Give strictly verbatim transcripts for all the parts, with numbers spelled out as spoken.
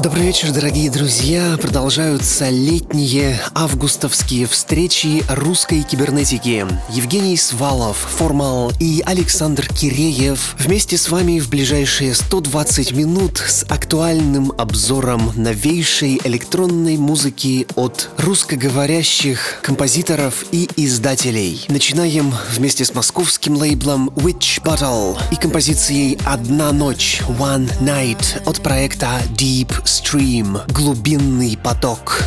Добрый вечер, дорогие друзья! Продолжаются летние августовские встречи русской кибернетики. Евгений Свалов, Формал и Александр Киреев вместе с вами в ближайшие сто двадцать минут с актуальным обзором новейшей электронной музыки от русскоговорящих композиторов и издателей. Начинаем вместе с московским лейблом Witch Battle и композицией «Одна ночь» One Night от проекта Deep Stream. Stream, глубинный поток.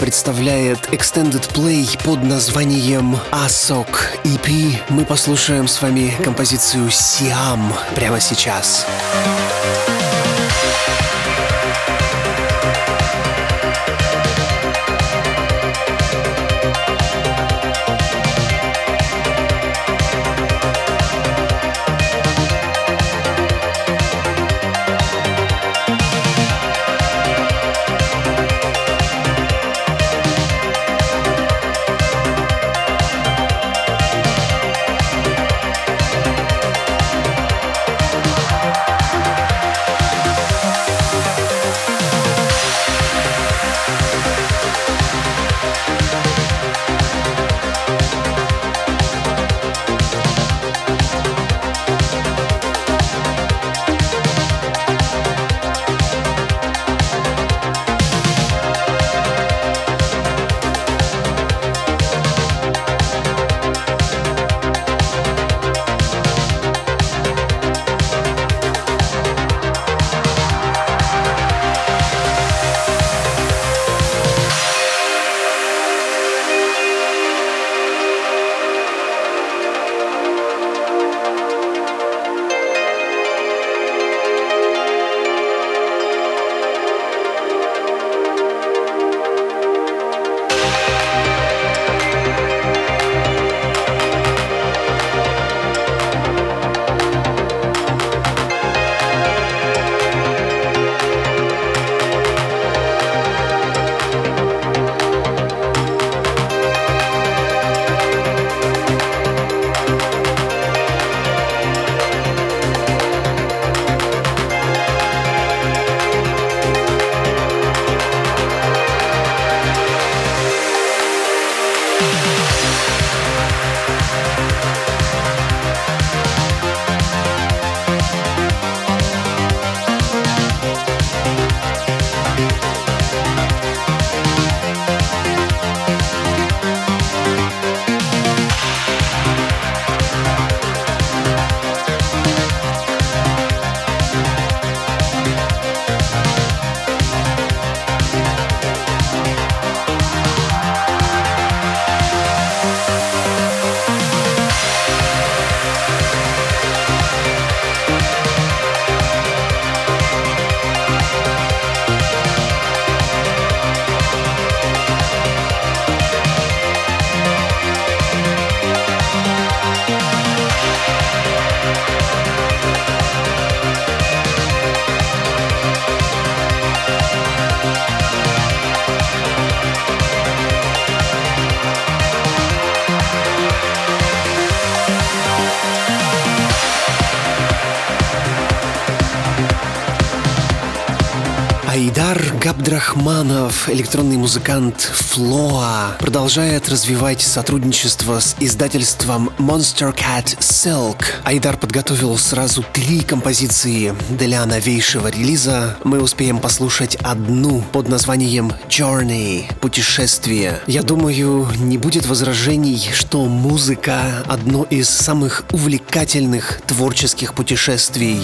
Представляет Extended Play под названием эй эс о си и пи. Мы послушаем с вами композицию «Сиам» прямо сейчас. Айдар Габдрахманов, электронный музыкант Флоа, продолжает развивать сотрудничество с издательством Monstercat Silk. Айдар подготовил сразу три композиции для новейшего релиза. Мы успеем послушать одну под названием Journey – «Путешествие». Я думаю, не будет возражений, что музыка – одно из самых увлекательных творческих путешествий.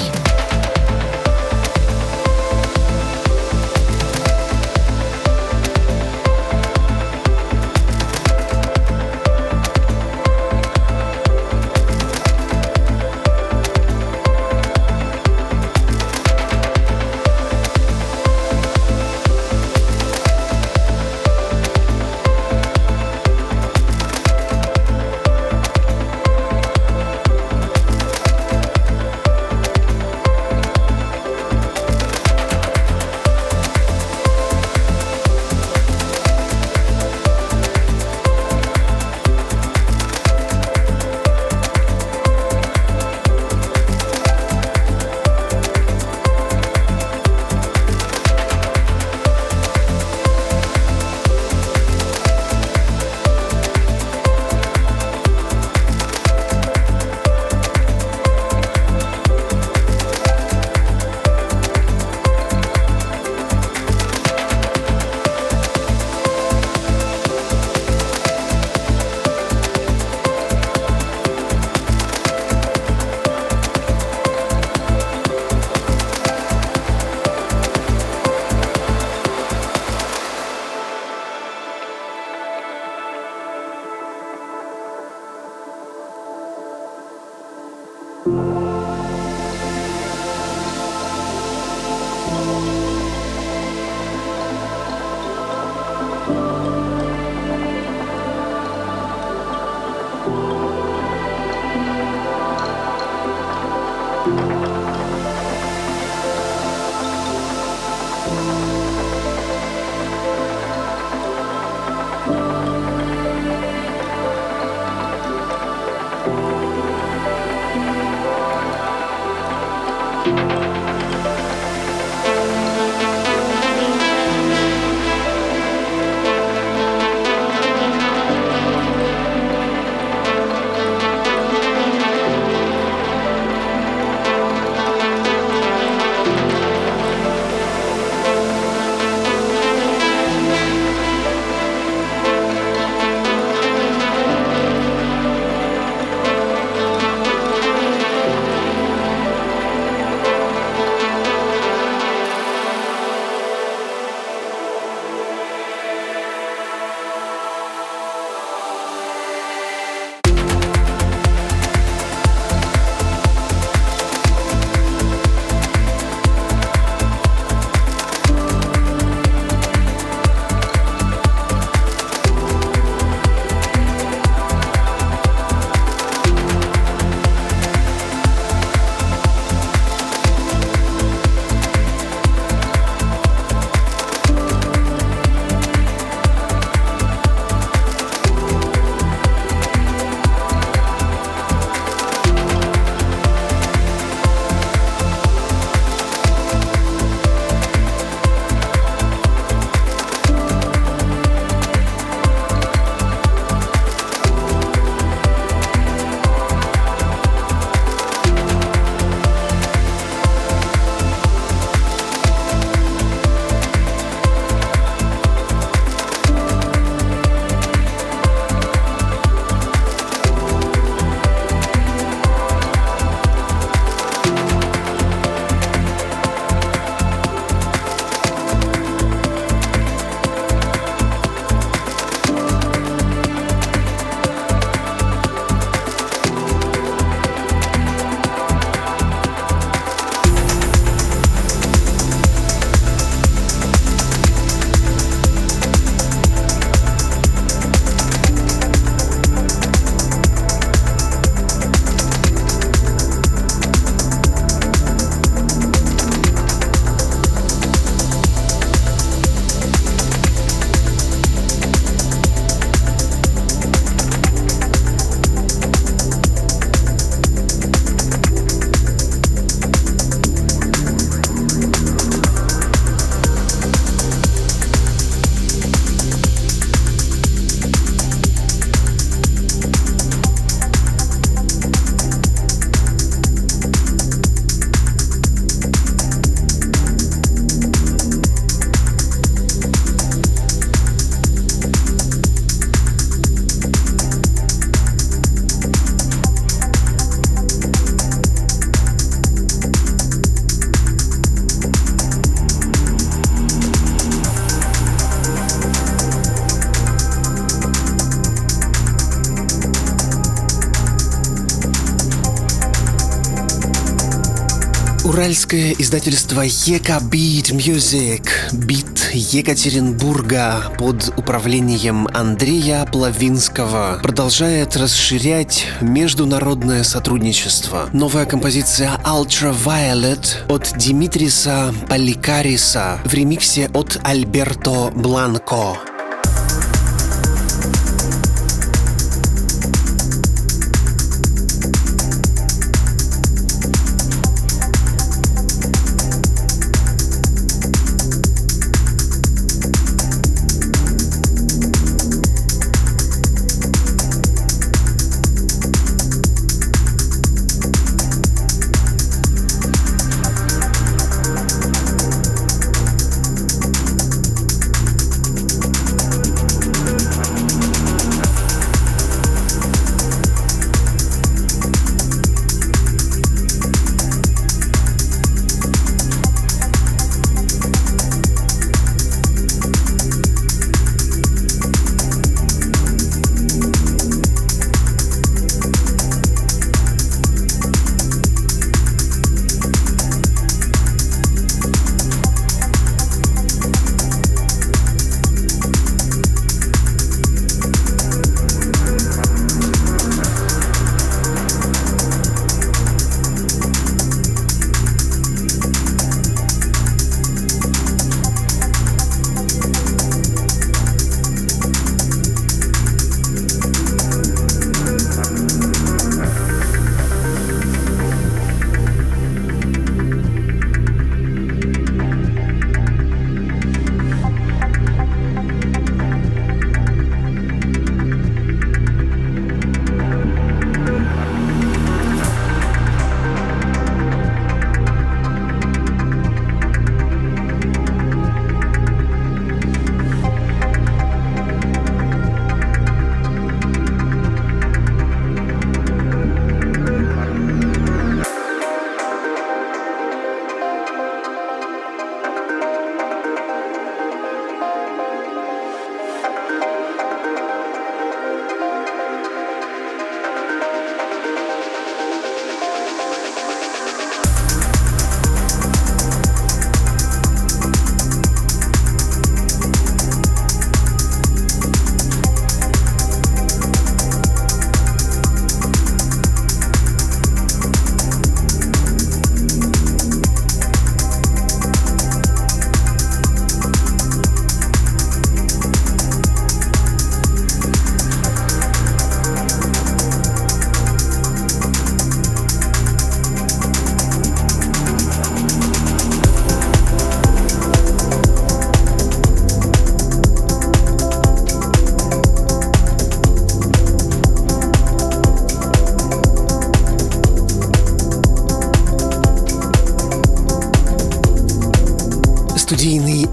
уральское издательство Екабит Мюзик, бит Екатеринбурга под управлением Андрея Плавинского продолжает расширять международное сотрудничество. Новая композиция Ultraviolet от Димитриса Поликариса в ремиксе от Альберто Бланко.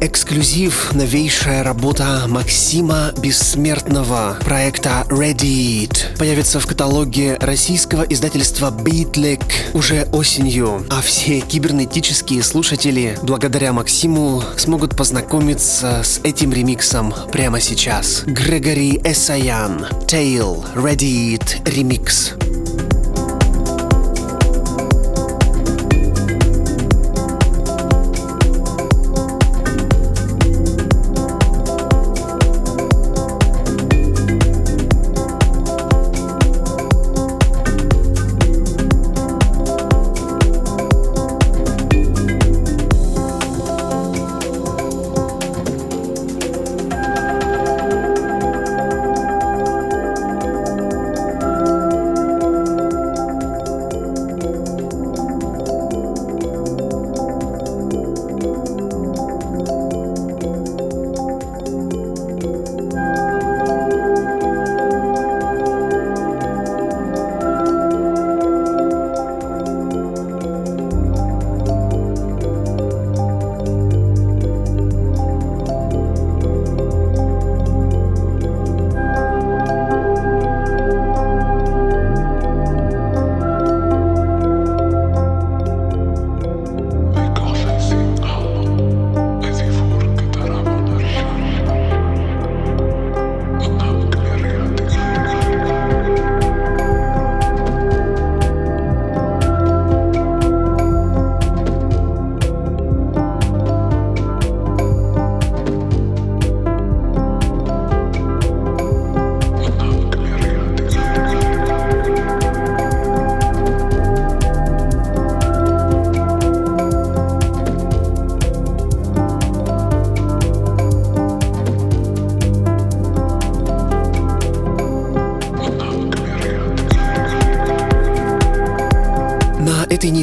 Эксклюзив, новейшая работа Максима Бессмертного проекта Reddit появится в каталоге российского издательства Bitlick уже осенью, а все кибернетические слушатели благодаря Максиму смогут познакомиться с этим ремиксом прямо сейчас. Грегори Esayan, Tail, Reddit Remix.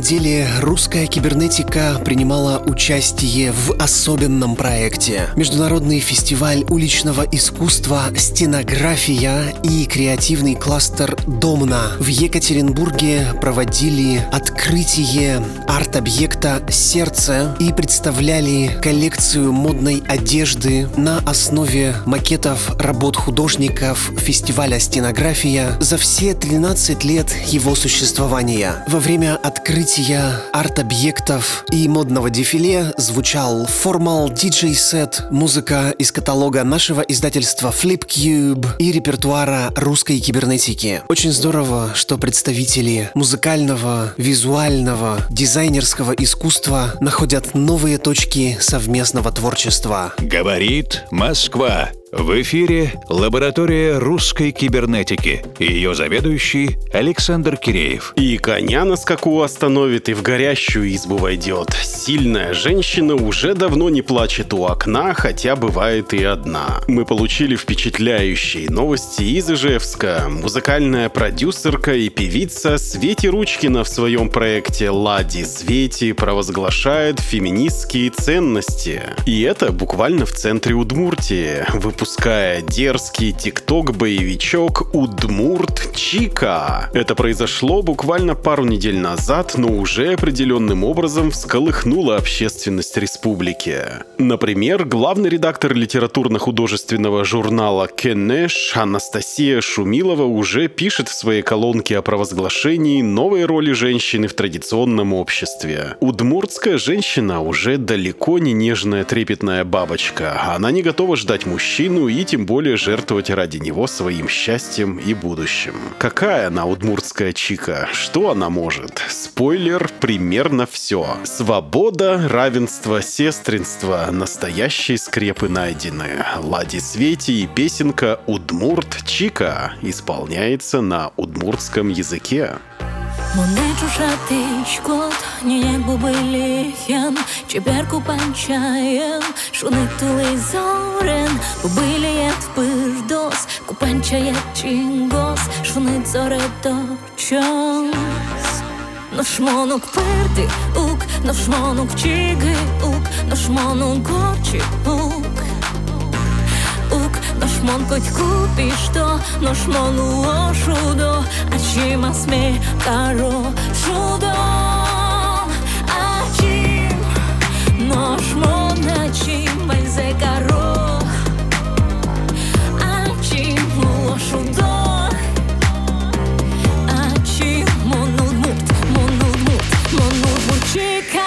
деле русская кибернетика принимала участие в особенном проекте. Международный фестиваль уличного искусства «Стенография» и креативный кластер «Домна» в Екатеринбурге проводили открытие арт-объекта «Сердце» и представляли коллекцию модной одежды на основе макетов работ художников фестиваля «Стенография» за все тринадцать лет его существования. Во время открытия арт-объектов и модного дефиле звучал формал диджей-сет, музыка из каталога нашего издательства Flip Cube и репертуара русской кибернетики. Очень здорово, что представители музыкального, визуального, дизайнерского искусства находят новые точки совместного творчества. Говорит Москва. В эфире лаборатория русской кибернетики, ее заведующий Александр Киреев. И коня на скаку остановит, и в горящую избу войдет. Сильная женщина уже давно не плачет у окна, хотя бывает и одна. Мы получили впечатляющие новости из Ижевска. Музыкальная продюсерка и певица Свети Ручкина в своем проекте «Лади Свети» провозглашает феминистские ценности. И это буквально в центре Удмуртии. Выпуская дерзкий тикток-боевичок «Удмурт Чика». Это произошло буквально пару недель назад, но уже определенным образом всколыхнуло общественность республики. Например, главный редактор литературно-художественного журнала «Кенеш» Анастасия Шумилова уже пишет в своей колонке о провозглашении новой роли женщины в традиционном обществе. Удмуртская женщина уже далеко не нежная трепетная бабочка. Она не готова ждать мужчин и тем более жертвовать ради него своим счастьем и будущим. Какая она, удмуртская чика? Что она может? Спойлер, примерно все. Свобода, равенство, сестринство. Настоящие скрепы найдены. Лади Свети и песенка «Удмурт Чика» исполняется на удмуртском языке. Моны чушатыч кот, не бубилихен, чеперку панчаен, шуны тулы зорен, бубилиет пырдос, купанчаят чингос, шуны зоре торчос. Навшмонук пырды ук, навшмонук чигы ук, навшмонук горчи ук. Ношмон хоть купи что, ношмону о шудо, а чим осме каро шудо, а чим ношмон а чим мальзе каро, а чим о шудо, а чим монудмут, монудмут, монудмут чика.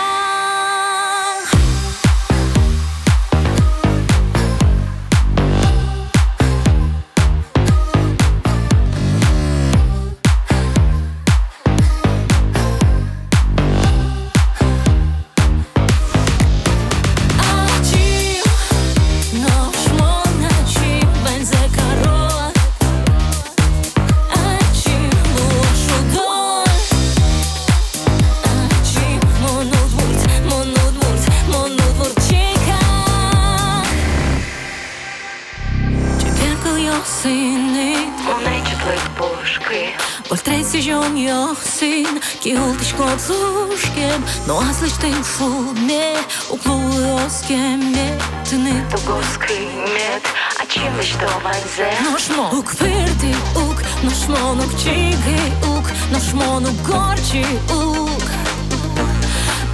Но аслыш ты шуме, уклуоскеме, ты не тугоский мед, а чем лишь до вальзе? Ношмо ук пырды ук, ношмо нук чиги ук, ношмо нук горчи ук,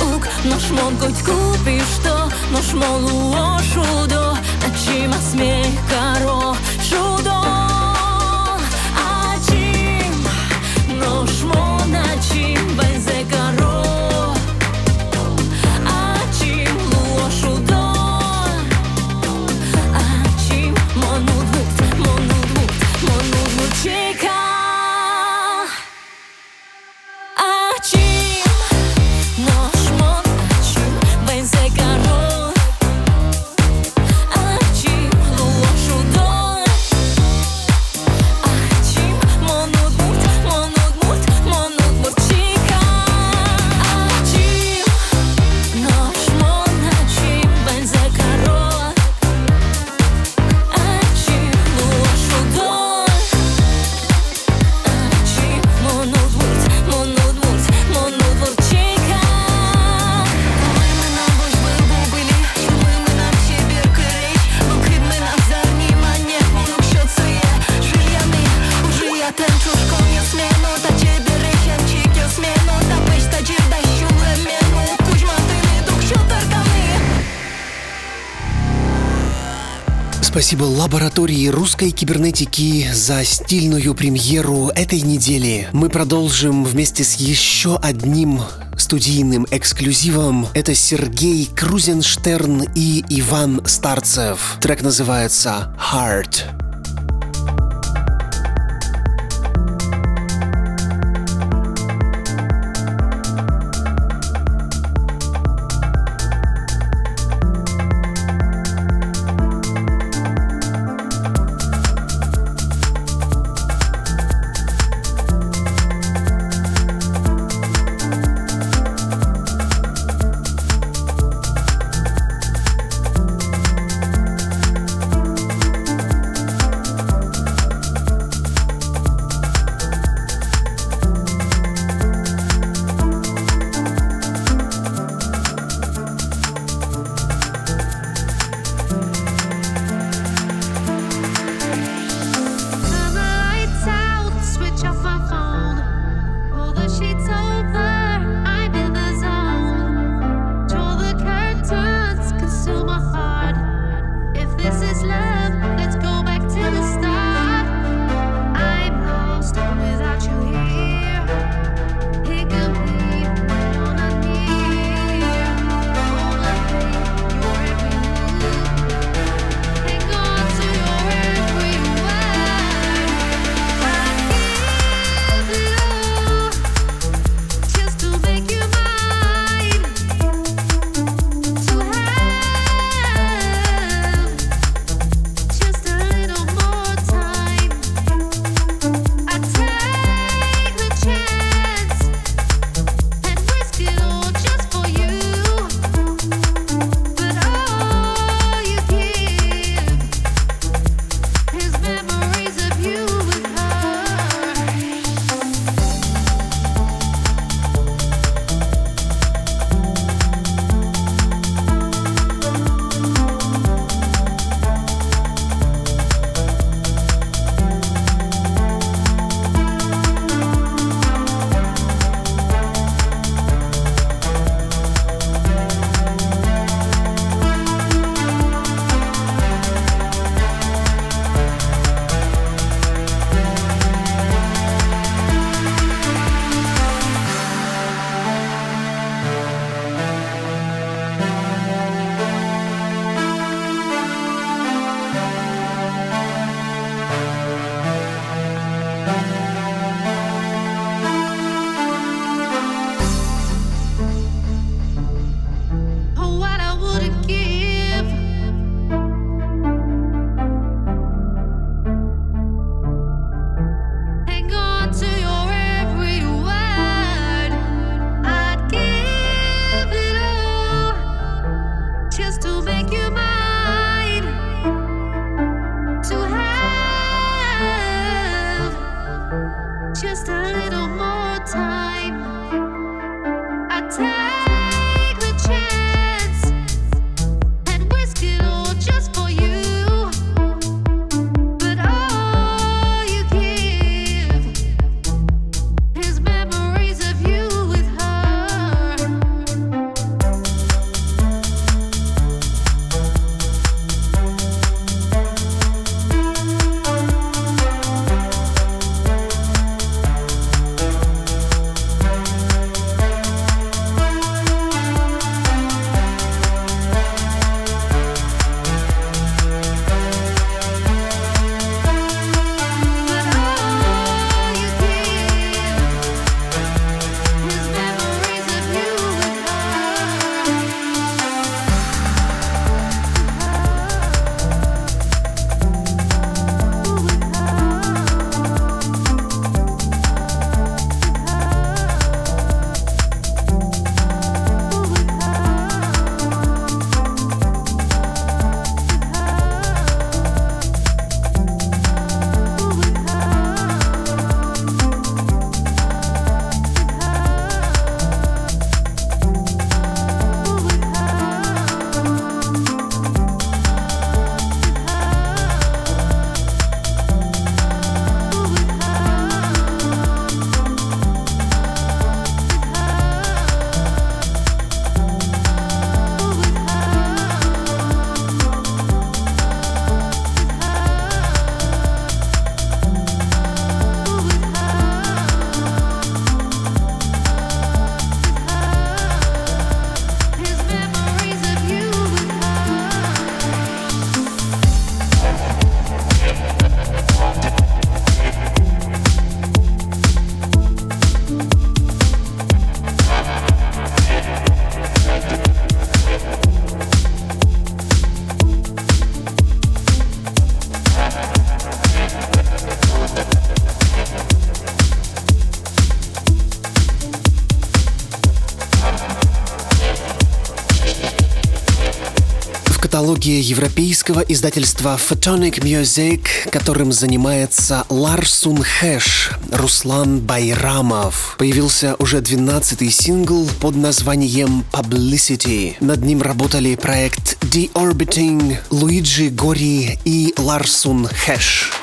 ук ношмо гуть купи что, ношмо луо шудо, а чем осмех каро шудо, а чем ношмо на чем вальзе каро. Спасибо лаборатории русской кибернетики за стильную премьеру этой недели. Мы продолжим вместе с еще одним студийным эксклюзивом. Это Сергей Крузенштерн и Иван Старцев. Трек называется «Heart». каталоге европейского издательства Photonic Music, которым занимается Larsun Hash, Руслан Байрамов. Появился уже двенадцатый сингл под названием Publicity. Над ним работали проект De Orbiting, Luigi Gori и Larsun Hash.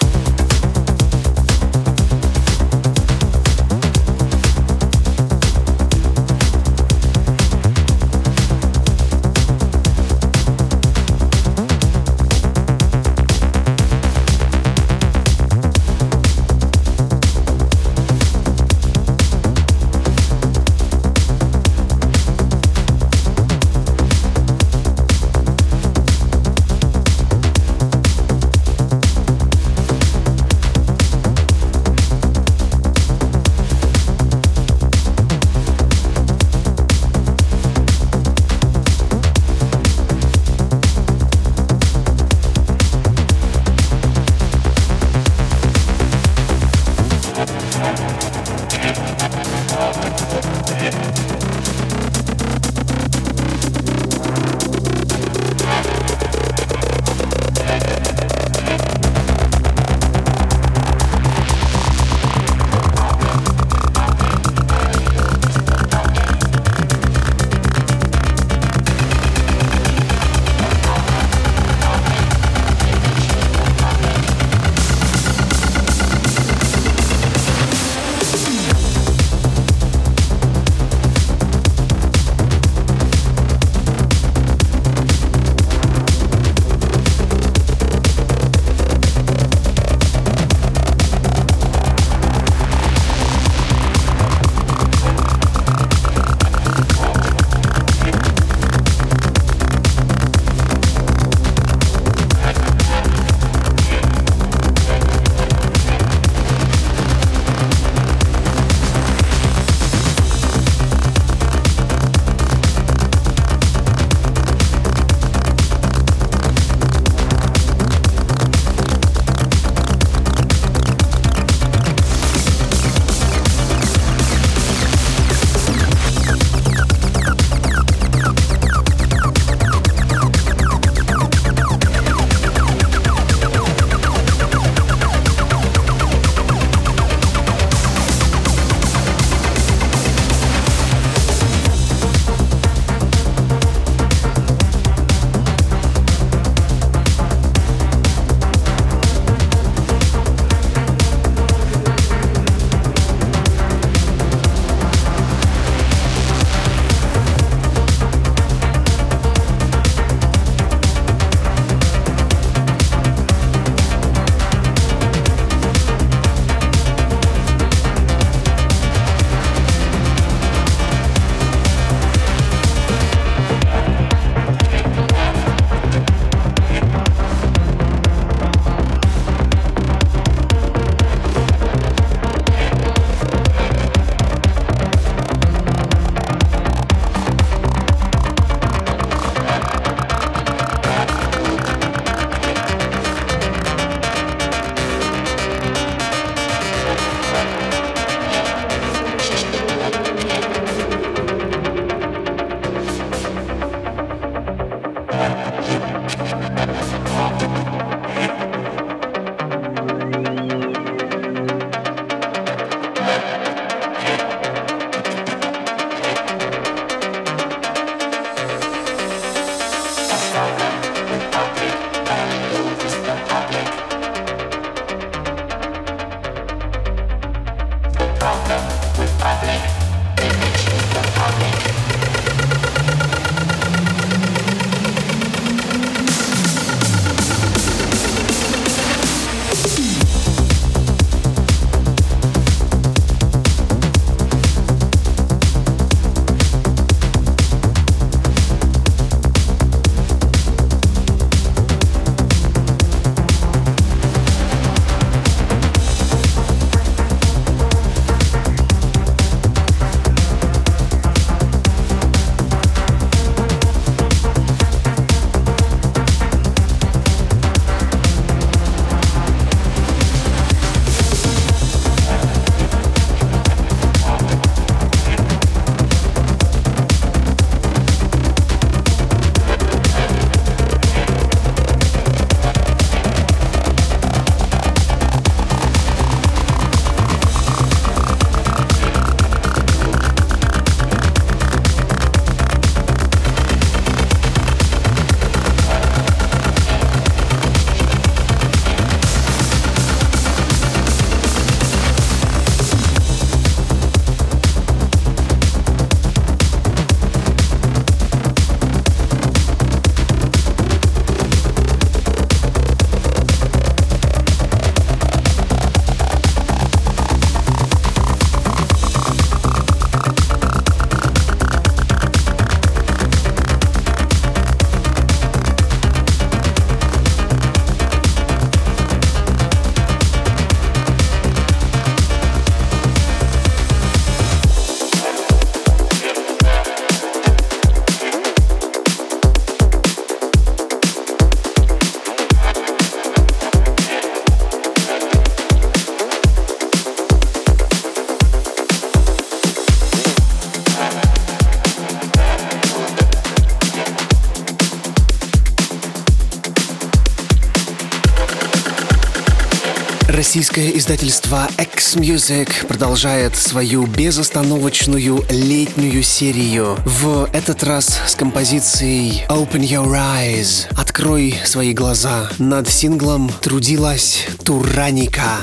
российское издательство X-Music продолжает свою безостановочную летнюю серию. В этот раз с композицией Open Your Eyes, «Открой свои глаза». Над синглом трудилась Тураника.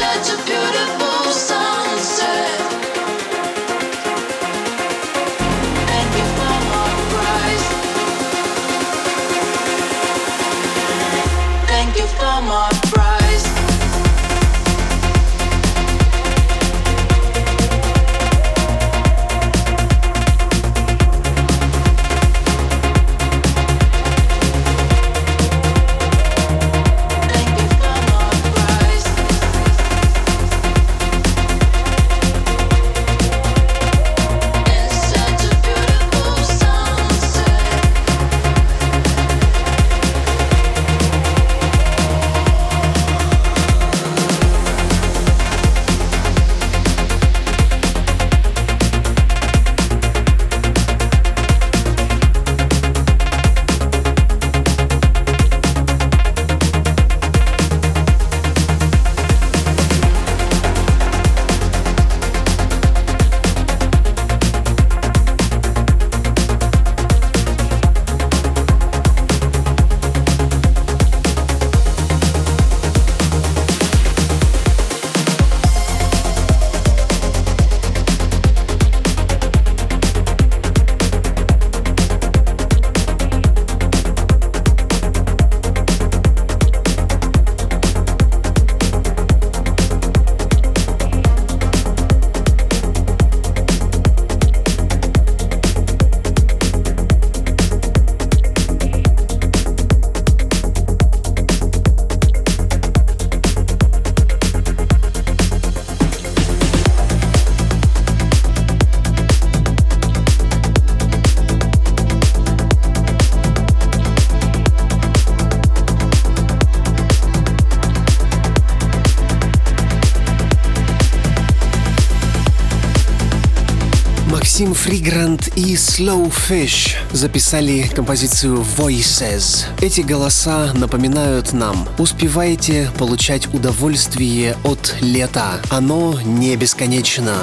Such a beautiful sunset. Fragrant и Slow Fish записали композицию Voices. Эти голоса напоминают нам: успевайте получать удовольствие от лета. Оно не бесконечно.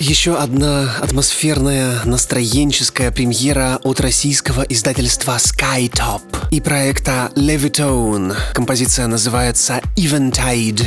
Еще одна атмосферная, настроенческая премьера от российского издательства Skytop и проекта Levitone. Композиция называется Eventide.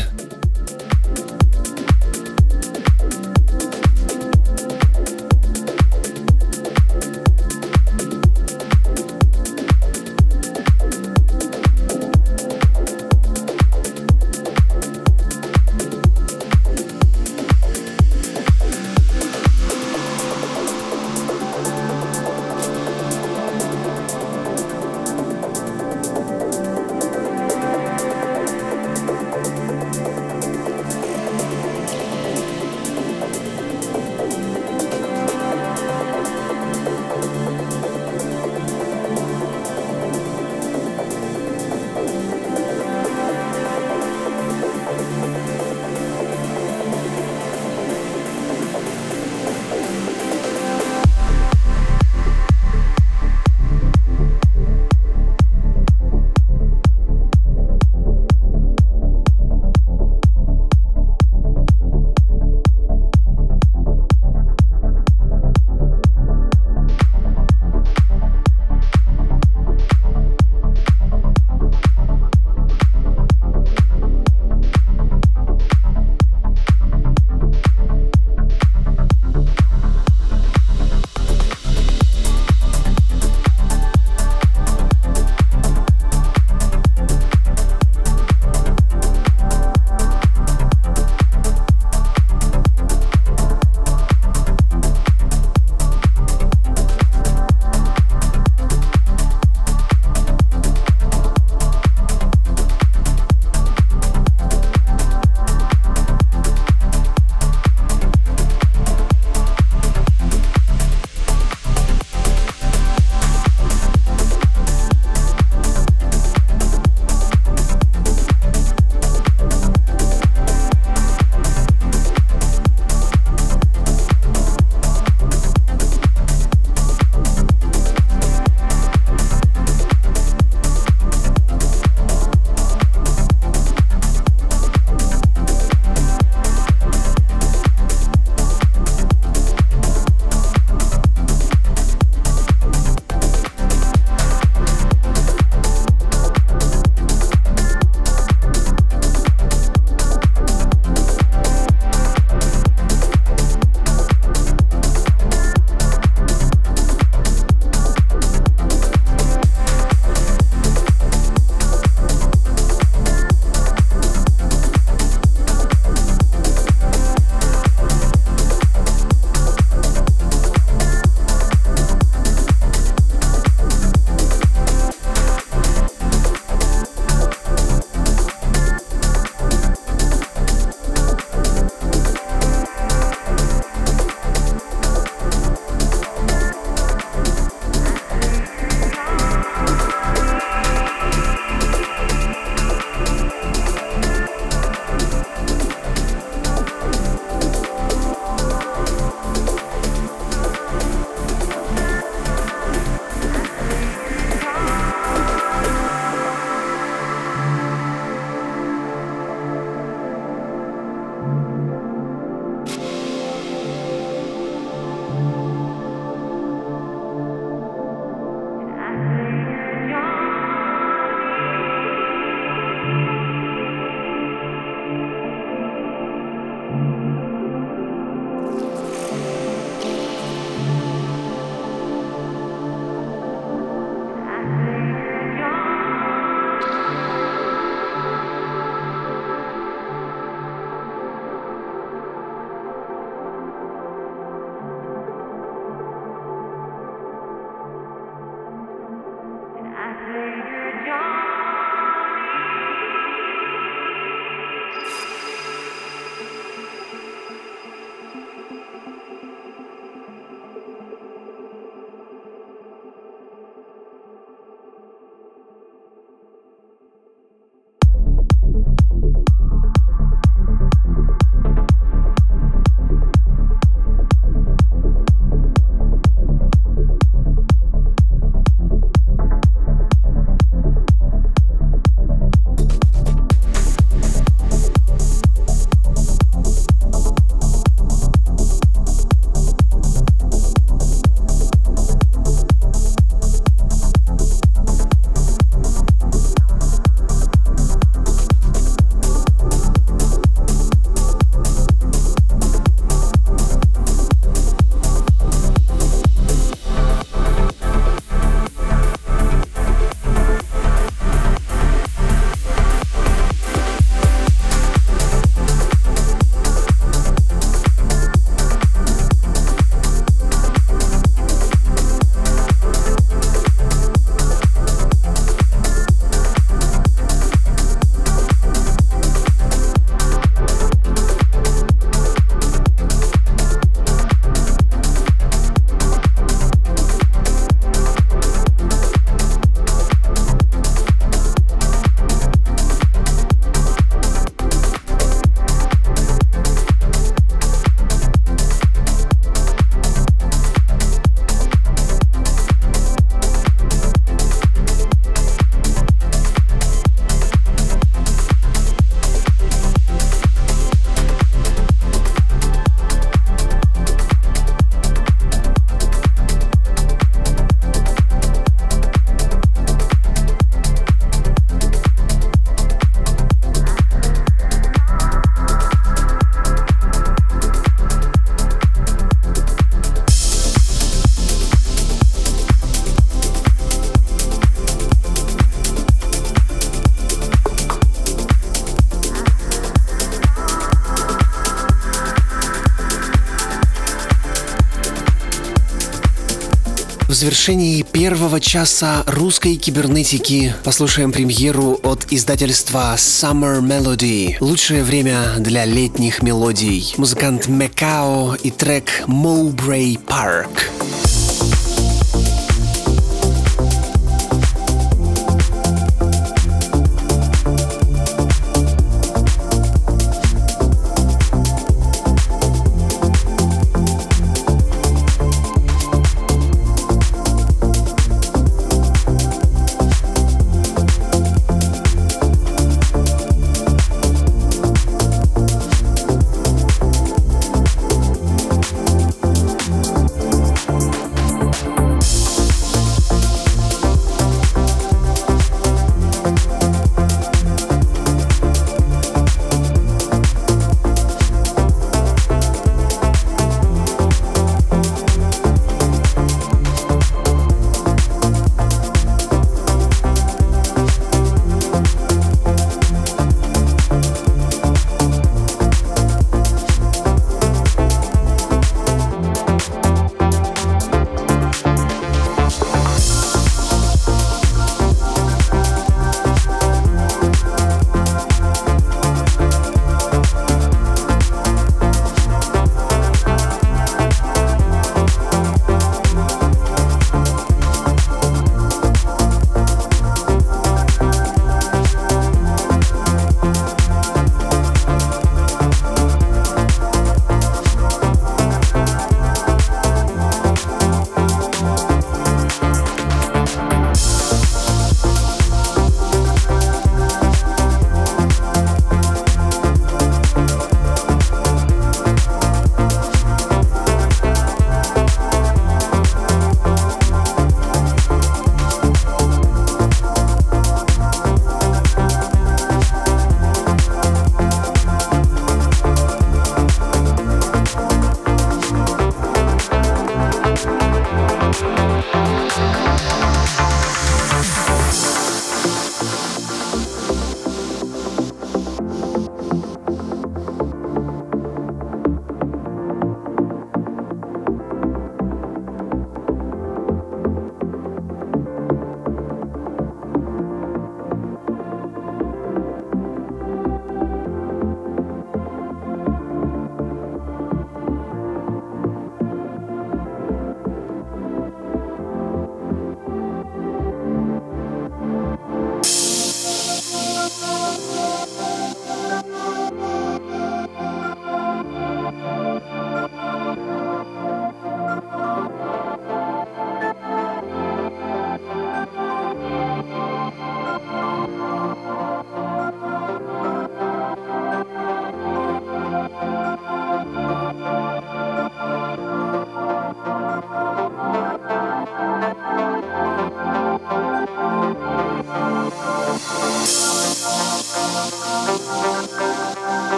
В завершении первого часа русской кибернетики послушаем премьеру от издательства Summer Melody. Лучшее время для летних мелодий. Музыкант Мекао и трек Mowbray Park.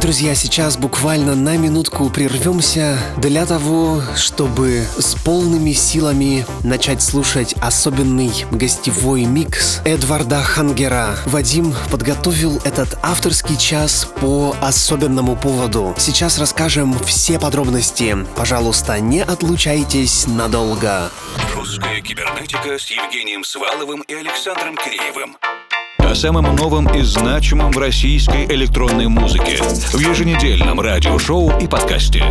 Друзья, сейчас буквально на минутку прервемся для того, чтобы с полными силами начать слушать особенный гостевой микс Эдварда Хангера. Вадим подготовил этот авторский час по особенному поводу. Сейчас расскажем все подробности. Пожалуйста, не отлучайтесь надолго. Русская кибернетика с Евгением Сваловым и Александром Киреевым. о самом новом и значимом в российской электронной музыке в еженедельном радиошоу и подкасте.